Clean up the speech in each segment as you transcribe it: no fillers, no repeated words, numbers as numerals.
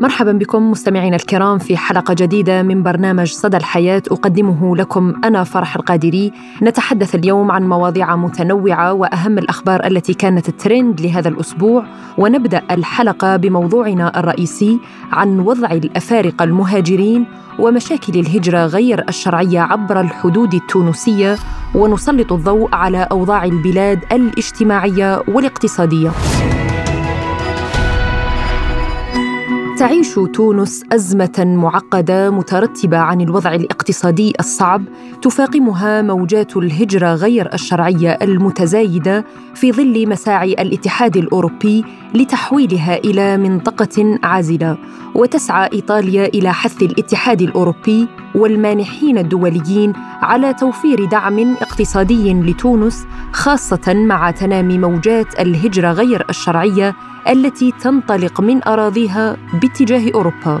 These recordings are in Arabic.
مرحبا بكم مستمعينا الكرام في حلقة جديدة من برنامج صدى الحياة أقدمه لكم أنا فرح القادري. نتحدث اليوم عن مواضيع متنوعة وأهم الأخبار التي كانت الترند لهذا الأسبوع، ونبدأ الحلقة بموضوعنا الرئيسي عن وضع الأفارقة المهاجرين ومشاكل الهجرة غير الشرعية عبر الحدود التونسية، ونسلط الضوء على أوضاع البلاد الاجتماعية والاقتصادية. تعيش تونس أزمة معقدة مترتبة عن الوضع الاقتصادي الصعب، تفاقمها موجات الهجرة غير الشرعية المتزايدة في ظل مساعي الاتحاد الأوروبي لتحويلها إلى منطقة عازلة. وتسعى إيطاليا إلى حث الاتحاد الأوروبي والمانحين الدوليين على توفير دعم اقتصادي لتونس، خاصة مع تنامي موجات الهجرة غير الشرعية التي تنطلق من أراضيها باتجاه أوروبا.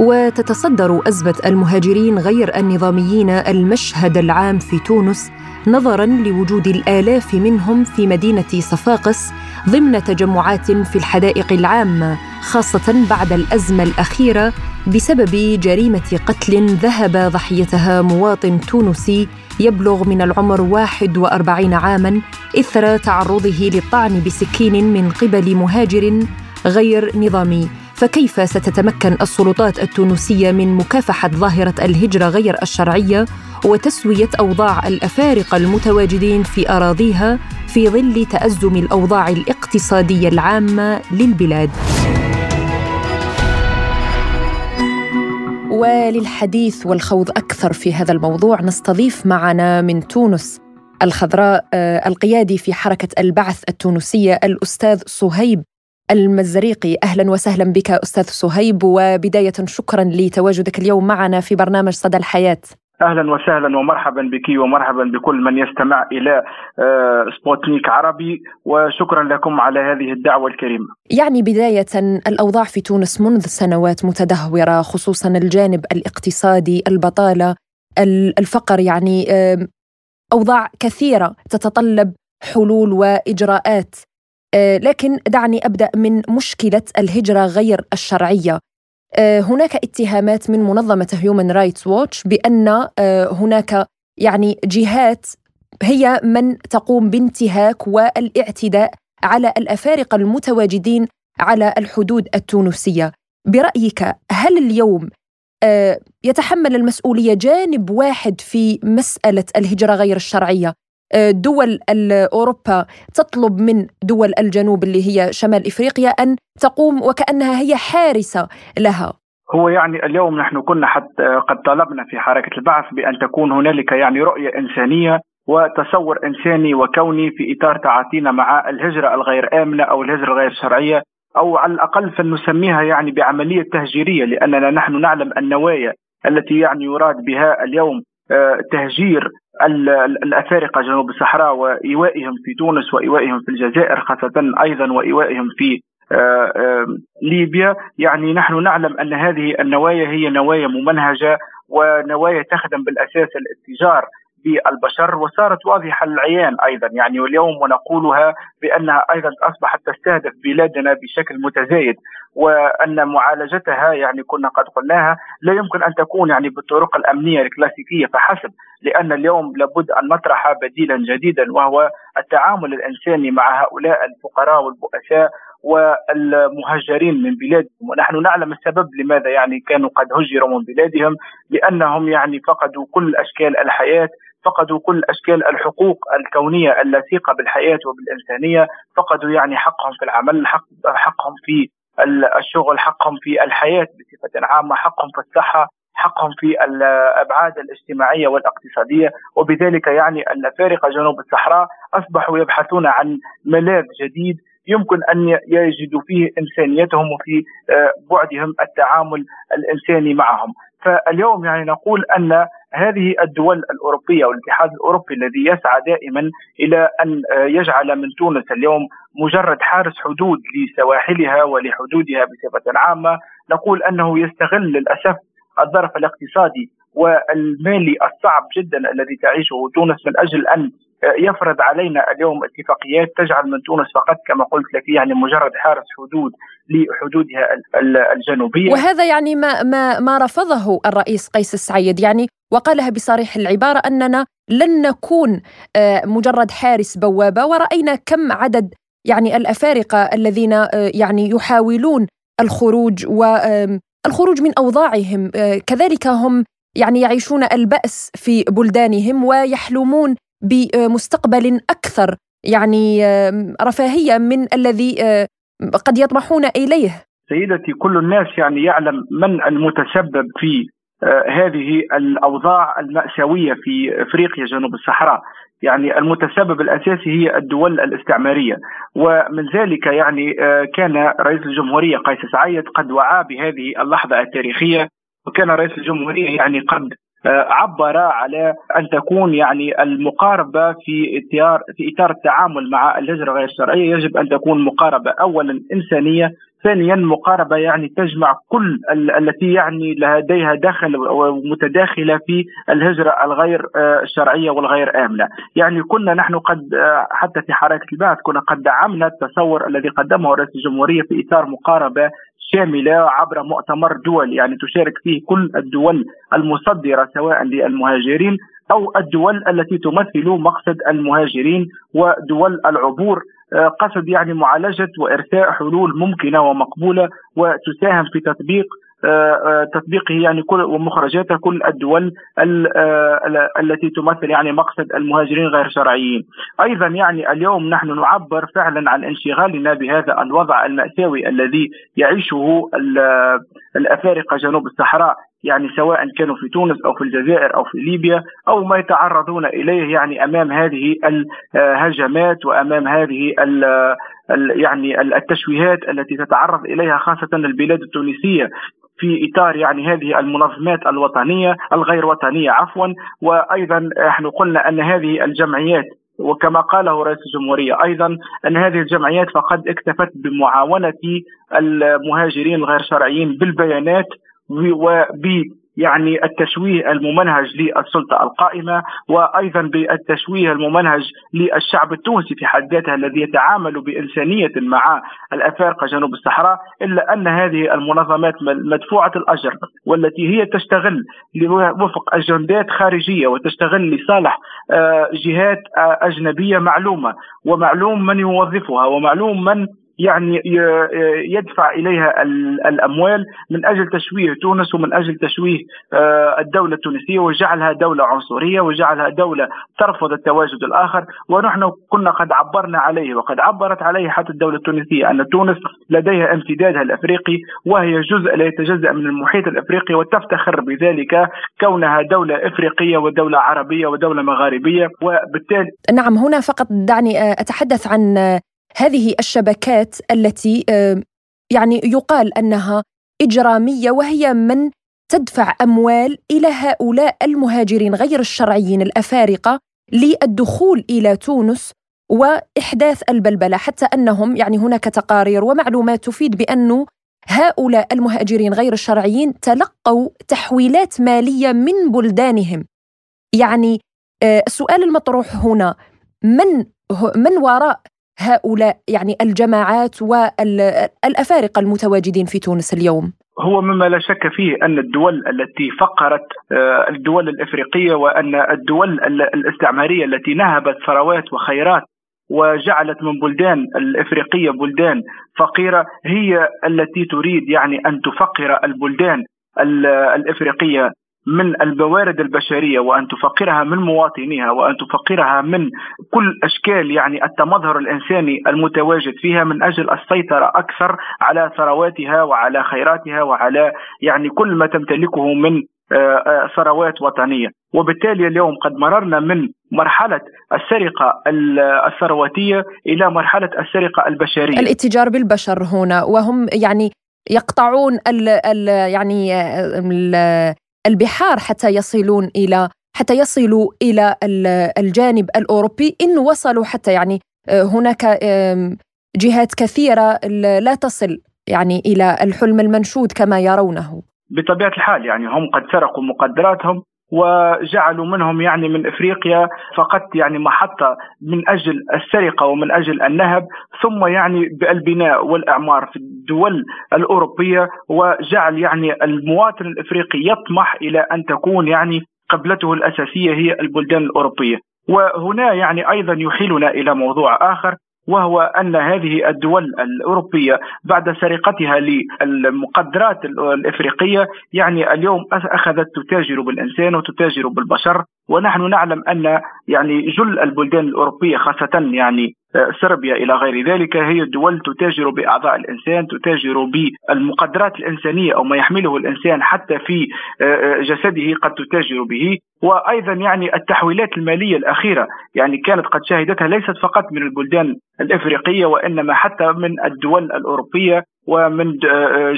وتتصدر أزمة المهاجرين غير النظاميين المشهد العام في تونس، نظراً لوجود الآلاف منهم في مدينة صفاقس ضمن تجمعات في الحدائق العامة، خاصة بعد الأزمة الأخيرة بسبب جريمة قتل ذهب ضحيتها مواطن تونسي يبلغ من العمر 41 عاماً إثر تعرضه للطعن بسكين من قبل مهاجر غير نظامي. فكيف ستتمكن السلطات التونسية من مكافحة ظاهرة الهجرة غير الشرعية وتسوية أوضاع الأفارقة المتواجدين في أراضيها في ظل تأزم الأوضاع الاقتصادية العامة للبلاد؟ وللحديث والخوض أكثر في هذا الموضوع نستضيف معنا من تونس الخضراء القيادي في حركة البعث التونسية الأستاذ صهيب المزريقي. أهلا وسهلا بك أستاذ صهيب، وبداية شكرا لتواجدك اليوم معنا في برنامج صدى الحياة. أهلا وسهلا ومرحبا بك ومرحبا بكل من يستمع إلى سبوتنيك عربي، وشكرا لكم على هذه الدعوة الكريمة. يعني بداية، الأوضاع في تونس منذ سنوات متدهورة، خصوصا الجانب الاقتصادي، البطالة، الفقر، يعني أوضاع كثيرة تتطلب حلول وإجراءات. لكن دعني أبدأ من مشكلة الهجرة غير الشرعية. هناك اتهامات من منظمة Human Rights Watch بأن هناك يعني جهات هي من تقوم بانتهاك والاعتداء على الأفارقة المتواجدين على الحدود التونسية. برأيك هل اليوم يتحمل المسؤولية جانب واحد في مسألة الهجرة غير الشرعية؟ دول أوروبا تطلب من دول الجنوب اللي هي شمال إفريقيا أن تقوم وكأنها هي حارسة لها. هو يعني اليوم نحن كنا حتى قد طالبنا في حركة البعث بأن تكون هنالك يعني رؤية إنسانية وتصور إنساني وكوني في إطار تعاطينا مع الهجرة الغير آمنة أو الهجرة غير شرعية، أو على الأقل فنسميها يعني بعملية تهجيرية، لأننا نحن نعلم النوايا التي يعني يراد بها اليوم تهجير الأفارقة جنوب الصحراء وإيوائهم في تونس وإيوائهم في الجزائر خاصة، أيضا وإيوائهم في ليبيا. يعني نحن نعلم أن هذه النوايا هي نوايا ممنهجة ونوايا تخدم بالأساس الاتجار بالبشر، وصارت واضحة العيان أيضا يعني واليوم، ونقولها بأنها أيضا أصبحت تستهدف بلادنا بشكل متزايد، وأن معالجتها يعني كنا قد قلناها لا يمكن أن تكون يعني بالطرق الأمنية الكلاسيكية فحسب، لأن اليوم لابد أن نطرح بديلا جديدا، وهو التعامل الإنساني مع هؤلاء الفقراء والبؤساء والمهجرين من بلادهم. ونحن نعلم السبب لماذا يعني كانوا قد هجروا من بلادهم، لأنهم يعني فقدوا كل أشكال الحياة، فقدوا كل أشكال الحقوق الكونية اللصيقة بالحياة وبالإنسانية، فقدوا يعني حقهم في العمل، حقهم في الشغل، حقهم في الحياة بصفة عامة، حقهم في الصحة، حقهم في الأبعاد الاجتماعية والاقتصادية. وبذلك يعني الأفارقة جنوب الصحراء أصبحوا يبحثون عن ملاذ جديد يمكن أن يجدوا فيه إنسانيتهم وفي بعدهم التعامل الإنساني معهم. فاليوم يعني نقول أن هذه الدول الأوروبية والاتحاد الأوروبي الذي يسعى دائما إلى أن يجعل من تونس اليوم مجرد حارس حدود لسواحلها ولحدودها بصفة عامة، نقول أنه يستغل للأسف الظرف الاقتصادي والمالي الصعب جدا الذي تعيشه تونس من أجل أن يفرض علينا اليوم اتفاقيات تجعل من تونس فقط كما قلت لك يعني مجرد حارس حدود لحدودها الجنوبية. وهذا يعني ما رفضه الرئيس قيس سعيد، يعني وقالها بصريح العبارة أننا لن نكون مجرد حارس بوابة، ورأينا كم عدد يعني الأفارقة الذين يعني يحاولون الخروج من أوضاعهم، كذلك هم يعني يعيشون البأس في بلدانهم ويحلمون بمستقبل أكثر يعني رفاهية من الذي قد يطمحون إليه. سيدتي، كل الناس يعني يعلم من المتسبب في هذه الأوضاع المأساوية في إفريقيا جنوب الصحراء، يعني المتسبب الأساسي هي الدول الاستعمارية، ومن ذلك يعني كان رئيس الجمهورية قيس سعيد قد وعى بهذه اللحظة التاريخية، وكان رئيس الجمهورية يعني قد عبر على أن تكون يعني المقاربة في إطار التعامل مع الهجرة غير الشرعية يجب أن تكون مقاربة أولا إنسانية، ثانيا مقاربة يعني تجمع كل التي يعني لديها دخل ومتداخلة في الهجرة الغير الشرعية والغير آمنة. يعني كنا نحن قد حتى في حركة البعث كنا قد دعمنا التصور الذي قدمه رئيس الجمهورية في إطار مقاربة شاملة عبر مؤتمر دول يعني تشارك فيه كل الدول المصدرة سواء للمهاجرين أو الدول التي تمثل مقصد المهاجرين ودول العبور، قصد يعني معالجة وإرساء حلول ممكنة ومقبولة وتساهم في تطبيقه يعني كل ومخرجاته كل الدول التي تمثل يعني مقصد المهاجرين غير شرعيين. أيضا يعني اليوم نحن نعبر فعلا عن انشغالنا بهذا الوضع المأساوي الذي يعيشه الأفارقة جنوب الصحراء، يعني سواء كانوا في تونس أو في الجزائر أو في ليبيا أو ما يتعرضون إليه يعني أمام هذه الهجمات وأمام هذه يعني التشويهات التي تتعرض إليها خاصة البلاد التونسية في إطار يعني هذه المنظمات الوطنية الغير وطنية وأيضا نحن قلنا أن هذه الجمعيات وكما قاله رئيس الجمهورية أيضا أن هذه الجمعيات فقد اكتفت بمعاونة المهاجرين الغير شرعيين بالبيانات يعني التشويه الممنهج للسلطة القائمة وأيضا بالتشويه الممنهج للشعب التونسي في حد ذاته الذي يتعامل بإنسانية مع الأفارقة جنوب الصحراء، إلا أن هذه المنظمات مدفوعة الأجر والتي هي تشتغل وفق أجندات خارجية وتشتغل لصالح جهات أجنبية معلومة، ومعلوم من يوظفها ومعلوم من يعني يدفع إليها الأموال من أجل تشويه تونس ومن أجل تشويه الدولة التونسية وجعلها دولة عنصرية وجعلها دولة ترفض التواجد الآخر. ونحن كنا قد عبرنا عليه وقد عبرت عليه حتى الدولة التونسية أن تونس لديها امتدادها الأفريقي وهي جزء لا يتجزأ من المحيط الأفريقي وتفتخر بذلك كونها دولة إفريقية ودولة عربية ودولة مغاربية. وبالتالي نعم، هنا فقط دعني أتحدث عن هذه الشبكات التي يعني يقال أنها إجرامية وهي من تدفع أموال إلى هؤلاء المهاجرين غير الشرعيين الأفارقة للدخول إلى تونس وإحداث البلبلة، حتى أنهم يعني هناك تقارير ومعلومات تفيد بأن هؤلاء المهاجرين غير الشرعيين تلقوا تحويلات مالية من بلدانهم. يعني السؤال المطروح هنا من وراء هؤلاء يعني الجماعات والأفارقة المتواجدين في تونس اليوم؟ هو مما لا شك فيه أن الدول التي فقرت الدول الأفريقية وأن الدول الاستعمارية التي نهبت ثروات وخيرات وجعلت من بلدان الأفريقية بلدان فقيرة هي التي تريد يعني أن تفقر البلدان الأفريقية من الموارد البشرية وأن تفقرها من مواطنيها وأن تفقرها من كل أشكال يعني التمظهر الإنساني المتواجد فيها من أجل السيطرة أكثر على ثرواتها وعلى خيراتها وعلى يعني كل ما تمتلكه من ثروات وطنية. وبالتالي اليوم قد مررنا من مرحلة السرقة الثرواتية إلى مرحلة السرقة البشرية، الاتجار بالبشر هنا، وهم يعني يقطعون البحار حتى يصلوا إلى الجانب الأوروبي إن وصلوا، حتى يعني هناك جهات كثيرة لا تصل يعني إلى الحلم المنشود كما يرونه. بطبيعة الحال يعني هم قد سرقوا مقدراتهم وجعلوا منهم يعني من إفريقيا فقط يعني محطة من أجل السرقة ومن أجل النهب، ثم يعني بالبناء والإعمار في الدول الأوروبية، وجعل يعني المواطن الإفريقي يطمح إلى أن تكون يعني قبلته الأساسية هي البلدان الأوروبية. وهنا يعني أيضا يحيلنا إلى موضوع آخر، وهو أن هذه الدول الأوروبية بعد سرقتها للمقدرات الإفريقية يعني اليوم أخذت تتاجر بالإنسان وتتاجر بالبشر، ونحن نعلم أن يعني جل البلدان الأوروبية خاصة يعني صربيا إلى غير ذلك هي الدول تتاجر بأعضاء الإنسان، تتاجر بالمقدرات الإنسانية أو ما يحمله الإنسان حتى في جسده قد تتاجر به. وأيضا يعني التحويلات المالية الأخيرة يعني كانت قد شهدتها ليست فقط من البلدان الإفريقية وإنما حتى من الدول الأوروبية ومن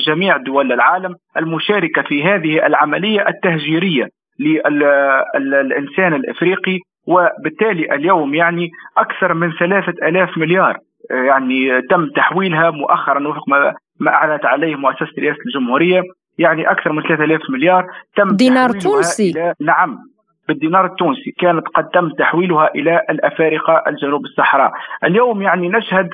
جميع دول العالم المشاركة في هذه العملية التهجيرية للإنسان الإفريقي. وبالتالي اليوم يعني أكثر من 3000 مليار يعني تم تحويلها مؤخرا وفق ما أعلنت عليه مؤسسة رئاسة الجمهورية، يعني أكثر من 3000 مليار تم دينار تونسي. نعم بالدينار التونسي كانت قد تم تحويلها إلى الأفارقة الجنوب الصحراء. اليوم يعني نشهد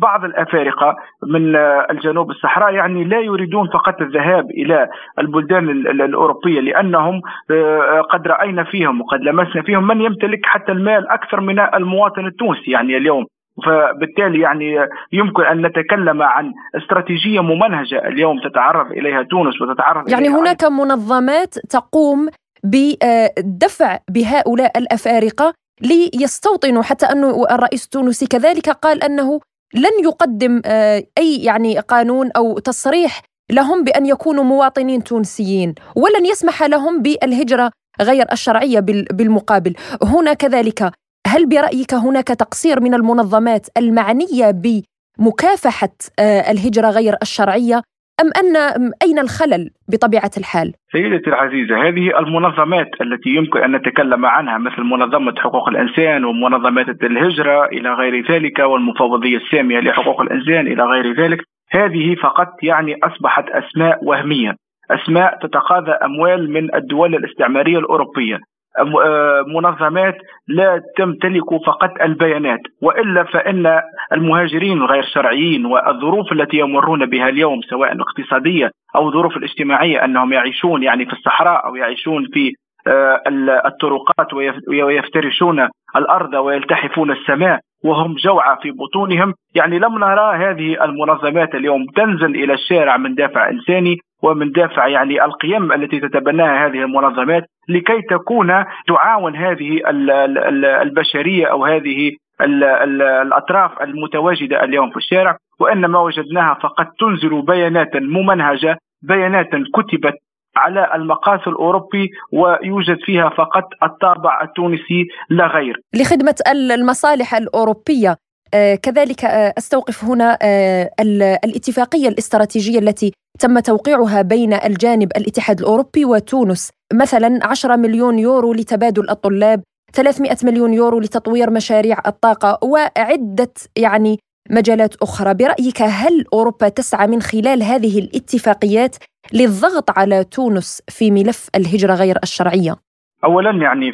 بعض الأفارقة من الجنوب الصحراء يعني لا يريدون فقط الذهاب إلى البلدان الأوروبية لأنهم قد رأينا فيهم وقد لمسنا فيهم من يمتلك حتى المال أكثر من المواطن التونسي يعني اليوم. فبالتالي يعني يمكن أن نتكلم عن استراتيجية ممنهجة اليوم تتعرض إليها تونس وتتعرض يعني إليها هناك منظمات تقوم بدفع بهؤلاء الأفارقة ليستوطنوا، حتى أنه الرئيس التونسي كذلك قال أنه لن يقدم أي يعني قانون أو تصريح لهم بأن يكونوا مواطنين تونسيين ولن يسمح لهم بالهجرة غير الشرعية بالمقابل. هنا كذلك هل برأيك هناك تقصير من المنظمات المعنية بمكافحة الهجرة غير الشرعية أم أن أين الخلل بطبيعة الحال؟ سيدتي العزيزة، هذه المنظمات التي يمكن أن نتكلم عنها مثل منظمة حقوق الإنسان ومنظمات الهجرة إلى غير ذلك والمفوضية السامية لحقوق الإنسان إلى غير ذلك، هذه فقط يعني أصبحت أسماء وهمية، أسماء تتقاضى أموال من الدول الاستعمارية الأوروبية، منظمات لا تمتلك فقط البيانات، وإلا فإن المهاجرين الغير شرعيين والظروف التي يمرون بها اليوم سواء الاقتصادية أو الظروف الاجتماعية أنهم يعيشون يعني في الصحراء أو يعيشون في الطرقات ويفترشون الأرض ويلتحفون السماء وهم جوعى في بطونهم، يعني لم نرى هذه المنظمات اليوم تنزل إلى الشارع من دافع إنساني ومن دافع يعني القيم التي تتبناها هذه المنظمات لكي تكون تعاون هذه البشرية أو هذه الأطراف المتواجدة اليوم في الشارع، وإنما وجدناها فقد تنزل بيانات ممنهجة، بيانات كتبت على المقاس الأوروبي ويوجد فيها فقط الطابع التونسي لا غير لخدمة المصالح الأوروبية. كذلك أستوقف هنا الاتفاقية الاستراتيجية التي تم توقيعها بين الجانب الاتحاد الأوروبي وتونس، مثلا 10 مليون يورو لتبادل الطلاب، 300 مليون يورو لتطوير مشاريع الطاقة وعدة يعني مجالات أخرى. برأيك هل أوروبا تسعى من خلال هذه الاتفاقيات للضغط على تونس في ملف الهجرة غير الشرعية؟ أولا يعني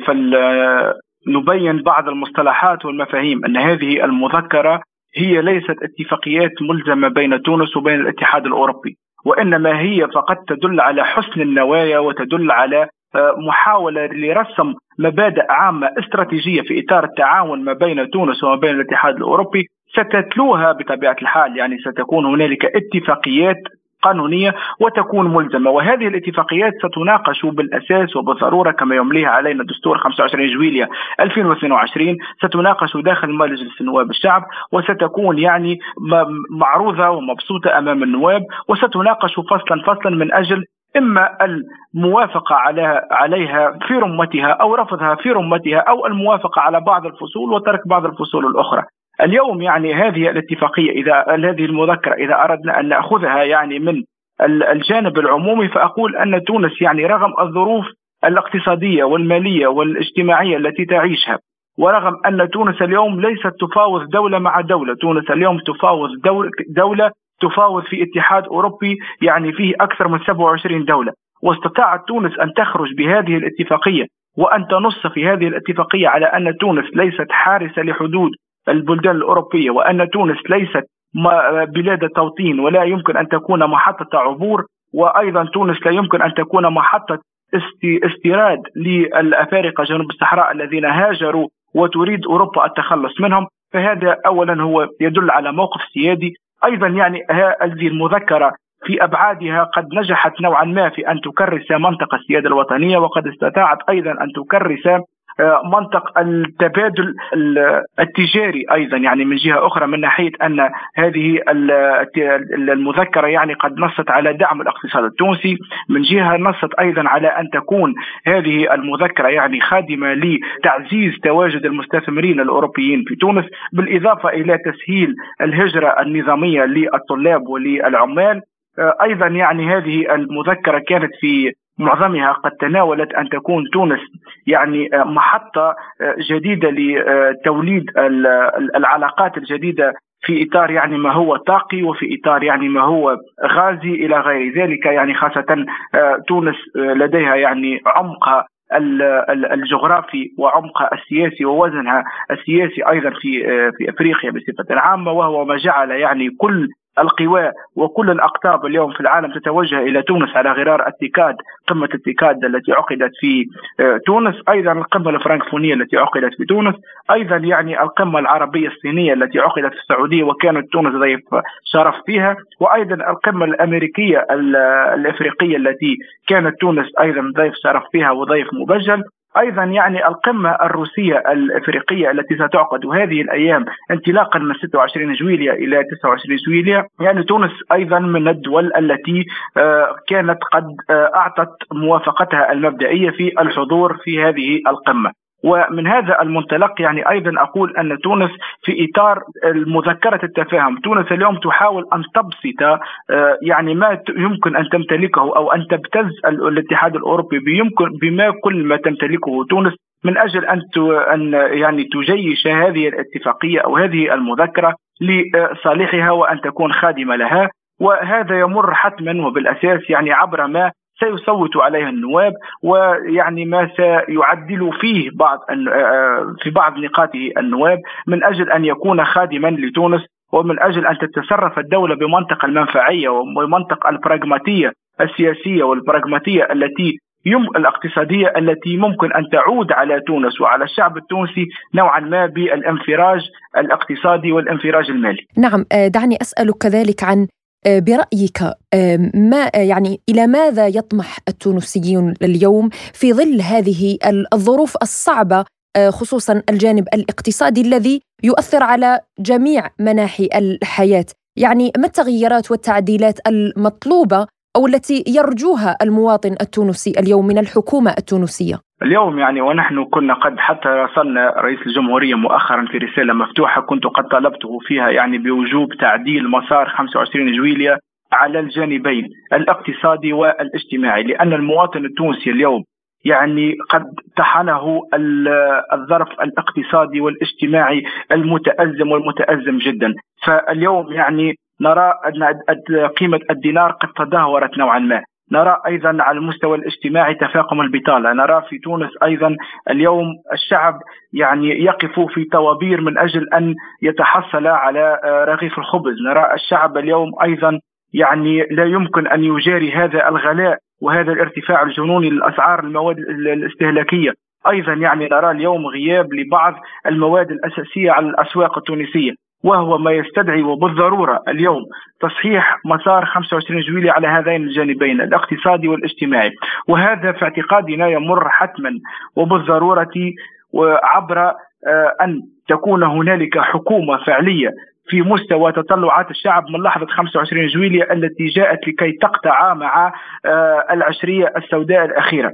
نبين بعض المصطلحات والمفاهيم أن هذه المذكرة هي ليست اتفاقيات ملزمة بين تونس وبين الاتحاد الأوروبي، وإنما هي فقط تدل على حسن النوايا وتدل على محاولة لرسم مبادئ عامة استراتيجية في إطار التعاون ما بين تونس وما بين الاتحاد الأوروبي ستتلوها بطبيعة الحال، يعني ستكون هنالك اتفاقيات قانونية وتكون ملزمة، وهذه الاتفاقيات ستناقش بالأساس وبالضرورة كما يمليها علينا الدستور 25 جويلية 2022 ستناقش داخل مجلس النواب الشعب وستكون يعني معروضة ومبسوطة أمام النواب وستناقش فصلا فصلا من أجل إما الموافقة عليها في رمتها أو رفضها في رمتها أو الموافقة على بعض الفصول وترك بعض الفصول الأخرى. اليوم يعني هذه الاتفاقية هذه المذكرة إذا أردنا أن نأخذها يعني من الجانب العمومي فأقول أن تونس يعني رغم الظروف الاقتصادية والمالية والاجتماعية التي تعيشها ورغم أن تونس اليوم ليست تفاوض دولة مع دولة، تونس اليوم تفاوض دولة تفاوض في اتحاد أوروبي يعني فيه أكثر من 27 دولة، واستطاعت تونس أن تخرج بهذه الاتفاقية وأن تنص في هذه الاتفاقية على أن تونس ليست حارسة لحدود البلدان الأوروبية، وأن تونس ليست بلاد توطين ولا يمكن أن تكون محطة عبور، وأيضا تونس لا يمكن أن تكون محطة استيراد للأفارقة جنوب الصحراء الذين هاجروا وتريد أوروبا التخلص منهم. فهذا أولا هو يدل على موقف سيادي. أيضا يعني هذه المذكرة في أبعادها قد نجحت نوعا ما في أن تكرس منطقة السيادة الوطنية، وقد استطاعت أيضا أن تكرس منطق التبادل التجاري أيضا يعني من جهة أخرى، من ناحية أن هذه المذكرة يعني قد نصت على دعم الاقتصاد التونسي، من جهة نصت أيضا على أن تكون هذه المذكرة يعني خادمة لتعزيز تواجد المستثمرين الأوروبيين في تونس، بالإضافة إلى تسهيل الهجرة النظامية للطلاب وللعمال. أيضا يعني هذه المذكرة كانت في معظمها قد تناولت أن تكون تونس يعني محطة جديدة لتوليد العلاقات الجديدة في إطار يعني ما هو طاقي وفي إطار يعني ما هو غازي إلى غير ذلك، يعني خاصة تونس لديها يعني عمقها الجغرافي وعمقها السياسي ووزنها السياسي أيضا في أفريقيا بصفة عامة، وهو ما جعل يعني كل القوى وكل الأقطاب اليوم في العالم تتوجه إلى تونس على غرار التيكاد، قمة التيكاد التي عقدت في تونس، أيضا القمة الفرنكفونية التي عقدت في تونس، أيضا يعني القمة العربية الصينية التي عقدت في السعودية وكانت تونس ضيف شرف فيها، وأيضا القمة الأمريكية الأفريقية التي كانت تونس أيضا ضيف شرف فيها وضيف مبجل، أيضا يعني القمة الروسية الأفريقية التي ستعقد هذه الأيام انطلاقا من 26 جويلية إلى 29 جويلية. يعني تونس أيضا من الدول التي كانت قد أعطت موافقتها المبدئية في الحضور في هذه القمة. ومن هذا المنطلق يعني أيضا أقول أن تونس في إطار مذكرة التفاهم، تونس اليوم تحاول أن تبسط يعني ما يمكن أن تمتلكه أو أن تبتز الاتحاد الأوروبي بما كل ما تمتلكه تونس من أجل أن يعني تجيش هذه الاتفاقية أو هذه المذكرة لصالحها وأن تكون خادمة لها، وهذا يمر حتما وبالأساس يعني عبر ما سيصوت عليه النواب ويعني ما سيعدل فيه في بعض نقاطه النواب من أجل أن يكون خادما لتونس، ومن أجل أن تتصرف الدولة بمنطق المنفعية ومنطق البراغماتية السياسية والبراغماتية التي الاقتصادية التي ممكن أن تعود على تونس وعلى الشعب التونسي نوعا ما بالانفراج الاقتصادي والانفراج المالي. نعم، دعني أسألك كذلك عن برأيك ما يعني إلى ماذا يطمح التونسيون اليوم في ظل هذه الظروف الصعبة، خصوصا الجانب الاقتصادي الذي يؤثر على جميع مناحي الحياة؟ يعني ما التغييرات والتعديلات المطلوبة أو التي يرجوها المواطن التونسي اليوم من الحكومة التونسية؟ اليوم يعني ونحن كنا قد حتى راسلنا رئيس الجمهورية مؤخرا في رسالة مفتوحة كنت قد طلبته فيها يعني بوجوب تعديل مسار 25 جويلية على الجانبين الاقتصادي والاجتماعي، لأن المواطن التونسي اليوم يعني قد طحنه الظرف الاقتصادي والاجتماعي والمتأزم جدا. فاليوم يعني نرى أن قيمة الدينار قد تدهورت نوعا ما، نرى أيضا على المستوى الاجتماعي تفاقم البطالة، نرى في تونس أيضا اليوم الشعب يعني يقف في طوابير من أجل أن يتحصل على رغيف الخبز، نرى الشعب اليوم أيضا يعني لا يمكن أن يجاري هذا الغلاء وهذا الارتفاع الجنوني للأسعار المواد الاستهلاكية، أيضا يعني نرى اليوم غياب لبعض المواد الأساسية على الأسواق التونسية، وهو ما يستدعي وبالضرورة اليوم تصحيح مسار 25 جويلية على هذين الجانبين الاقتصادي والاجتماعي، وهذا في اعتقادنا يمر حتما وبالضرورة وعبر أن تكون هنالك حكومة فعلية في مستوى تطلعات الشعب من لحظة 25 جويلية التي جاءت لكي تقطع مع العشرية السوداء الأخيرة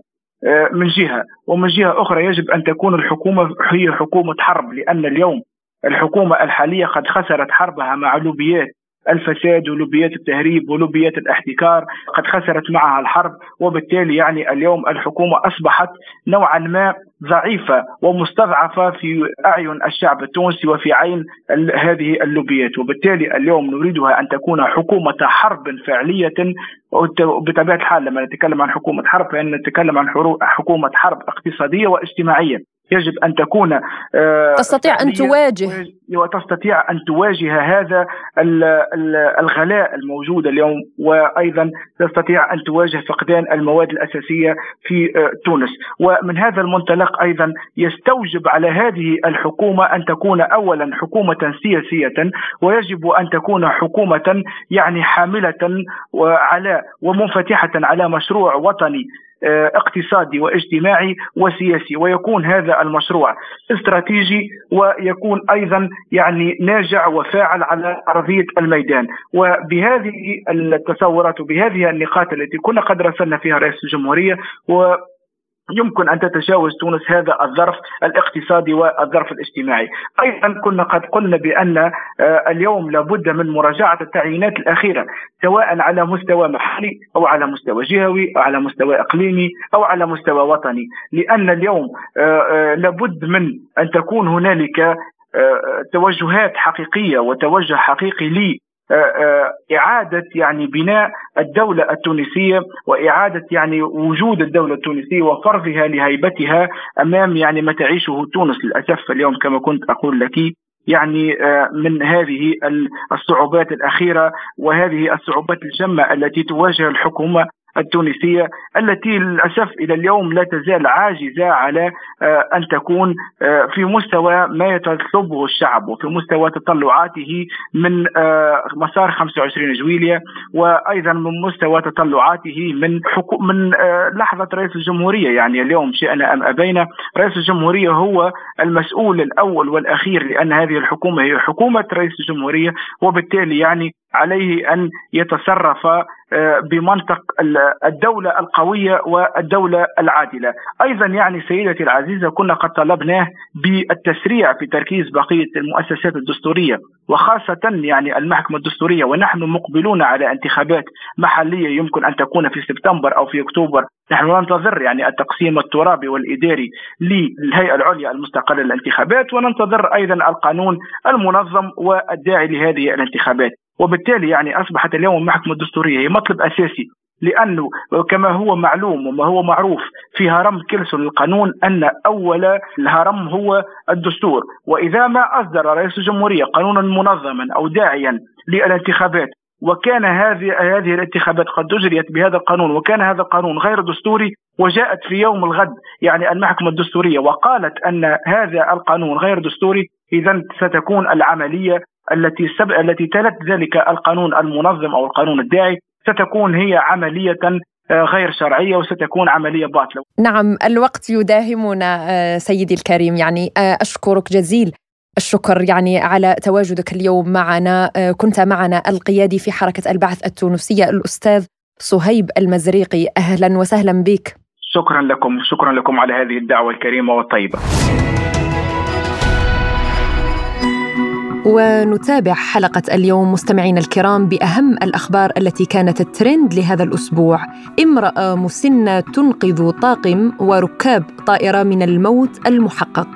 من جهة، ومن جهة أخرى يجب أن تكون الحكومة هي حكومة حرب، لأن اليوم الحكومة الحالية قد خسرت حربها مع لوبيات الفساد ولوبيات التهريب ولوبيات الاحتكار، قد خسرت معها الحرب. وبالتالي يعني اليوم الحكومة أصبحت نوعا ما ضعيفة ومستضعفة في أعين الشعب التونسي وفي عين هذه اللوبيات، وبالتالي اليوم نريدها أن تكون حكومة حرب فعلية. بطبيعة الحال لما نتكلم عن حكومة حرب فإن نتكلم عن حكومة حرب اقتصادية واجتماعية، يجب أن تكون تستطيع أن تواجه وتستطيع أن تواجه هذا الغلاء الموجود اليوم، وأيضا تستطيع أن تواجه فقدان المواد الأساسية في تونس. ومن هذا المنطلق أيضا يستوجب على هذه الحكومة أن تكون أولا حكومة سياسية، ويجب أن تكون حكومة يعني حاملة على ومنفتحة على مشروع وطني اقتصادي واجتماعي وسياسي، ويكون هذا المشروع استراتيجي ويكون أيضا يعني ناجع وفاعل على أرضية الميدان. وبهذه التصورات وبهذه النقاط التي كنا قد رسلنا فيها رئيس الجمهورية، يمكن أن تتجاوز تونس هذا الظرف الاقتصادي والظرف الاجتماعي. أيضا كنا قد قلنا بأن اليوم لابد من مراجعة التعيينات الأخيرة، سواء على مستوى محلي أو على مستوى جهوي أو على مستوى إقليمي أو على مستوى وطني، لأن اليوم لابد من أن تكون هنالك توجهات حقيقية وتوجه حقيقي إعادة يعني بناء الدولة التونسية، وإعادة يعني وجود الدولة التونسية وفرضها لهيبتها أمام يعني ما تعيشه تونس للأسف اليوم، كما كنت أقول لك يعني من هذه الصعوبات الأخيرة وهذه الصعوبات الجمة التي تواجه الحكومة التونسية، التي للأسف إلى اليوم لا تزال عاجزة على أن تكون في مستوى ما يطلبه الشعب وفي مستوى تطلعاته من مسار 25 جويلية، وأيضا من مستوى تطلعاته من لحظة رئيس الجمهورية. يعني اليوم شئنا أم أبينا رئيس الجمهورية هو المسؤول الأول والأخير، لأن هذه الحكومة هي حكومة رئيس الجمهورية، وبالتالي يعني عليه أن يتصرف بمنطق الدولة القوية والدولة العادلة. أيضا يعني سيدتي العزيزة كنا قد طلبناه بالتسريع في تركيز بقية المؤسسات الدستورية وخاصة يعني المحكمة الدستورية، ونحن مقبلون على انتخابات محلية يمكن أن تكون في سبتمبر أو في أكتوبر. نحن ننتظر يعني التقسيم الترابي والإداري للهيئة العليا المستقلة للانتخابات، وننتظر أيضا القانون المنظم والداعي لهذه الانتخابات. وبالتالي يعني أصبحت اليوم المحكمة الدستورية هي مطلب أساسي، لأنه كما هو معلوم وما هو معروف في هرم كيلسون القانون أن أول الهرم هو الدستور، وإذا ما أصدر رئيس الجمهورية قانونا منظما أو داعيا للانتخابات وكان هذه الانتخابات قد أجريت بهذا القانون، وكان هذا القانون غير دستوري، وجاءت في يوم الغد يعني المحكمة الدستورية وقالت أن هذا القانون غير دستوري، إذن ستكون العملية التي تلت ذلك القانون المنظم أو القانون الداعي ستكون هي عملية غير شرعية وستكون عملية باطلة. نعم، الوقت يداهمنا سيدي الكريم، يعني أشكرك جزيل الشكر يعني على تواجدك اليوم معنا. كنت معنا القيادي في حركة البعث التونسية الأستاذ صهيب المزريقي، أهلا وسهلا بك. شكرا لكم على هذه الدعوة الكريمة والطيبة. ونتابع حلقة اليوم مستمعينا الكرام بأهم الأخبار التي كانت الترند لهذا الأسبوع. امرأة مسنة تنقذ طاقم وركاب طائرة من الموت المحقق.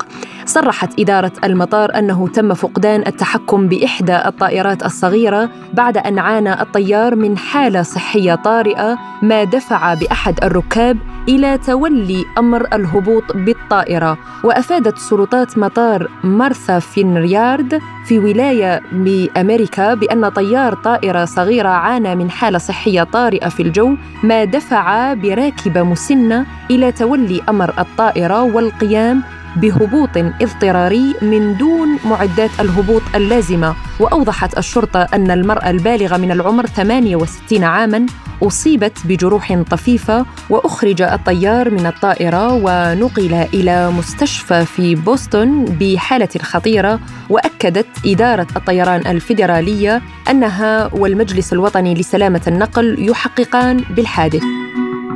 صرحت إدارة المطار أنه تم فقدان التحكم بإحدى الطائرات الصغيرة بعد أن عانى الطيار من حالة صحية طارئة، ما دفع بأحد الركاب إلى تولي أمر الهبوط بالطائرة. وأفادت سلطات مطار مارثا فينيارد في ولاية بأمريكا بأن طيار طائرة صغيرة عانى من حالة صحية طارئة في الجو، ما دفع براكبة مسنة إلى تولي أمر الطائرة والقيام بهبوط اضطراري من دون معدات الهبوط اللازمة. وأوضحت الشرطة أن المرأة البالغة من العمر 68 عاماً أصيبت بجروح طفيفة، وأخرج الطيار من الطائرة ونقل إلى مستشفى في بوسطن بحالة خطيرة. وأكدت إدارة الطيران الفيدرالية أنها والمجلس الوطني لسلامة النقل يحققان بالحادث.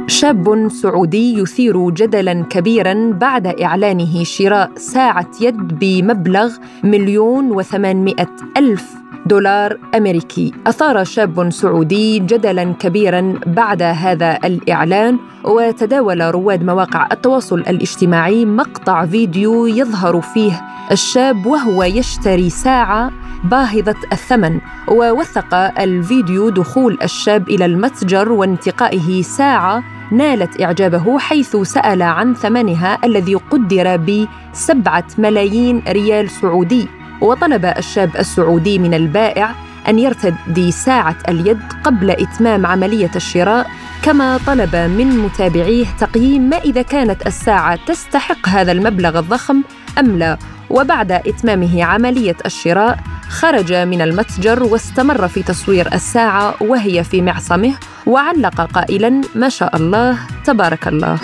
شاب سعودي يثير جدلاً كبيراً بعد إعلانه شراء ساعة يد بمبلغ 1,800,000 دولار أمريكي. أثار شاب سعودي جدلاً كبيراً بعد هذا الإعلان، وتداول رواد مواقع التواصل الاجتماعي مقطع فيديو يظهر فيه الشاب وهو يشتري ساعة باهظة الثمن، ووثق الفيديو دخول الشاب إلى المتجر وانتقائه ساعة نالت إعجابه، حيث سأل عن ثمنها الذي قدر ب7 ملايين ريال سعودي، وطلب الشاب السعودي من البائع أن يرتدي ساعة اليد قبل إتمام عملية الشراء، كما طلب من متابعيه تقييم ما إذا كانت الساعة تستحق هذا المبلغ الضخم أم لا. وبعد إتمامه عملية الشراء خرج من المتجر واستمر في تصوير الساعة وهي في معصمه، وعلق قائلاً: ما شاء الله تبارك الله.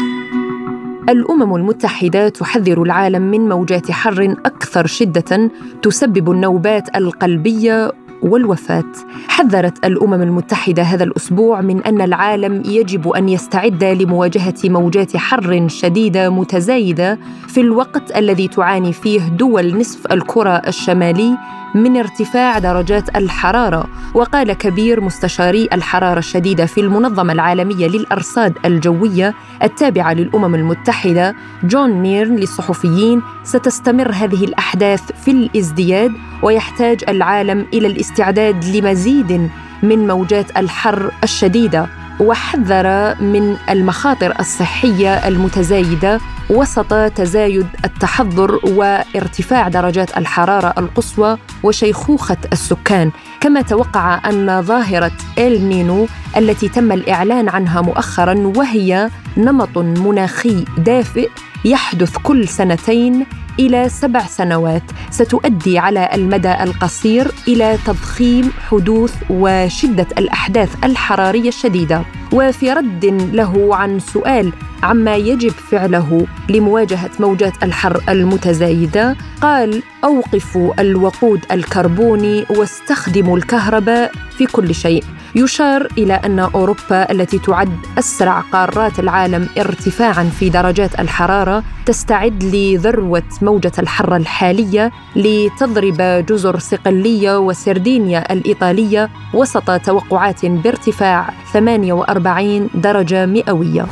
الأمم المتحدة تحذر العالم من موجات حر أكثر شدة تسبب النوبات القلبية والوفاة. حذرت الأمم المتحدة هذا الأسبوع من أن العالم يجب أن يستعد لمواجهة موجات حر شديدة متزايدة في الوقت الذي تعاني فيه دول نصف الكرة الشمالي من ارتفاع درجات الحرارة. وقال كبير مستشاري الحرارة الشديدة في المنظمة العالمية للأرصاد الجوية التابعة للأمم المتحدة جون نيرن للصحفيين: ستستمر هذه الأحداث في الازدياد، ويحتاج العالم إلى الاستعداد لمزيد من موجات الحر الشديدة. وحذر من المخاطر الصحية المتزايدة وسط تزايد التحضر وارتفاع درجات الحرارة القصوى وشيخوخة السكان. كما توقع أن ظاهرة النينو التي تم الإعلان عنها مؤخراً، وهي نمط مناخي دافئ يحدث كل 2 إلى 7 سنوات، ستؤدي على المدى القصير إلى تضخيم حدوث وشدة الأحداث الحرارية الشديدة. وفي رد له عن سؤال عما يجب فعله لمواجهة موجات الحر المتزايدة، قال: أوقفوا الوقود الكربوني واستخدموا الكهرباء في كل شيء. يشار إلى أن أوروبا التي تعد أسرع قارات العالم ارتفاعاً في درجات الحرارة تستعد لذروة موجة الحر الحالية لتضرب جزر صقلية وسردينيا الإيطالية، وسط توقعات بارتفاع 48 درجة مئوية.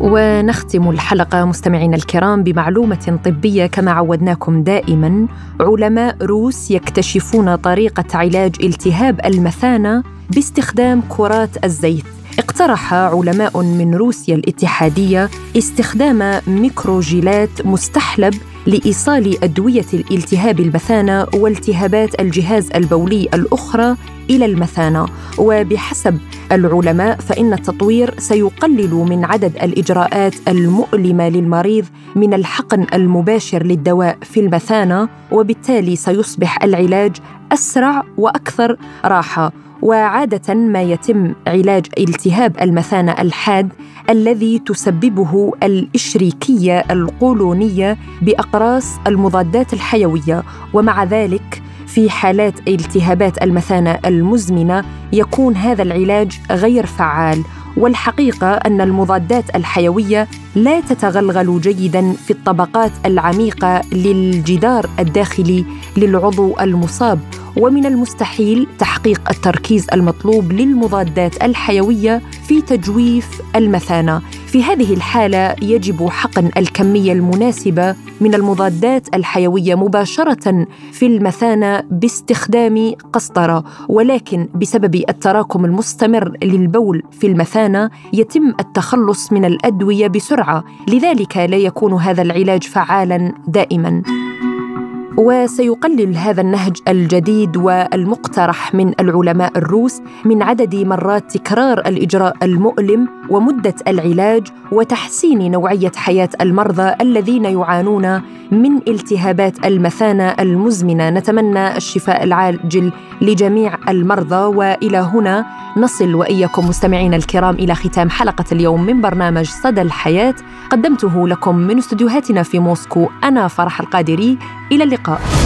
ونختم الحلقة مستمعينا الكرام بمعلومة طبية كما عودناكم دائما. علماء روس يكتشفون طريقة علاج التهاب المثانة باستخدام كرات الزيت. اقترح علماء من روسيا الاتحادية استخدام ميكروجيلات مستحلب لإيصال أدوية الالتهاب المثانة والتهابات الجهاز البولي الأخرى إلى المثانة. وبحسب العلماء فإن التطوير سيقلل من عدد الإجراءات المؤلمة للمريض من الحقن المباشر للدواء في المثانة، وبالتالي سيصبح العلاج أسرع وأكثر راحة. وعادة ما يتم علاج التهاب المثانة الحاد الذي تسببه الإشريكية القولونية بأقراص المضادات الحيوية، ومع ذلك في حالات التهابات المثانة المزمنة يكون هذا العلاج غير فعال. والحقيقة أن المضادات الحيوية لا تتغلغل جيداً في الطبقات العميقة للجدار الداخلي للعضو المصاب، ومن المستحيل تحقيق التركيز المطلوب للمضادات الحيوية في تجويف المثانة. في هذه الحالة يجب حقن الكمية المناسبة من المضادات الحيوية مباشرة في المثانة باستخدام قسطرة، ولكن بسبب التراكم المستمر للبول في المثانة يتم التخلص من الأدوية بسرعة، لذلك لا يكون هذا العلاج فعالاً دائماً. وسيقلل هذا النهج الجديد والمقترح من العلماء الروس من عدد مرات تكرار الإجراء المؤلم ومدة العلاج، وتحسين نوعية حياة المرضى الذين يعانون من التهابات المثانة المزمنة. نتمنى الشفاء العاجل لجميع المرضى. وإلى هنا نصل وإياكم مستمعينا الكرام إلى ختام حلقة اليوم من برنامج صدى الحياة، قدمته لكم من استديوهاتنا في موسكو أنا فرح القادري. إلى اللقاء.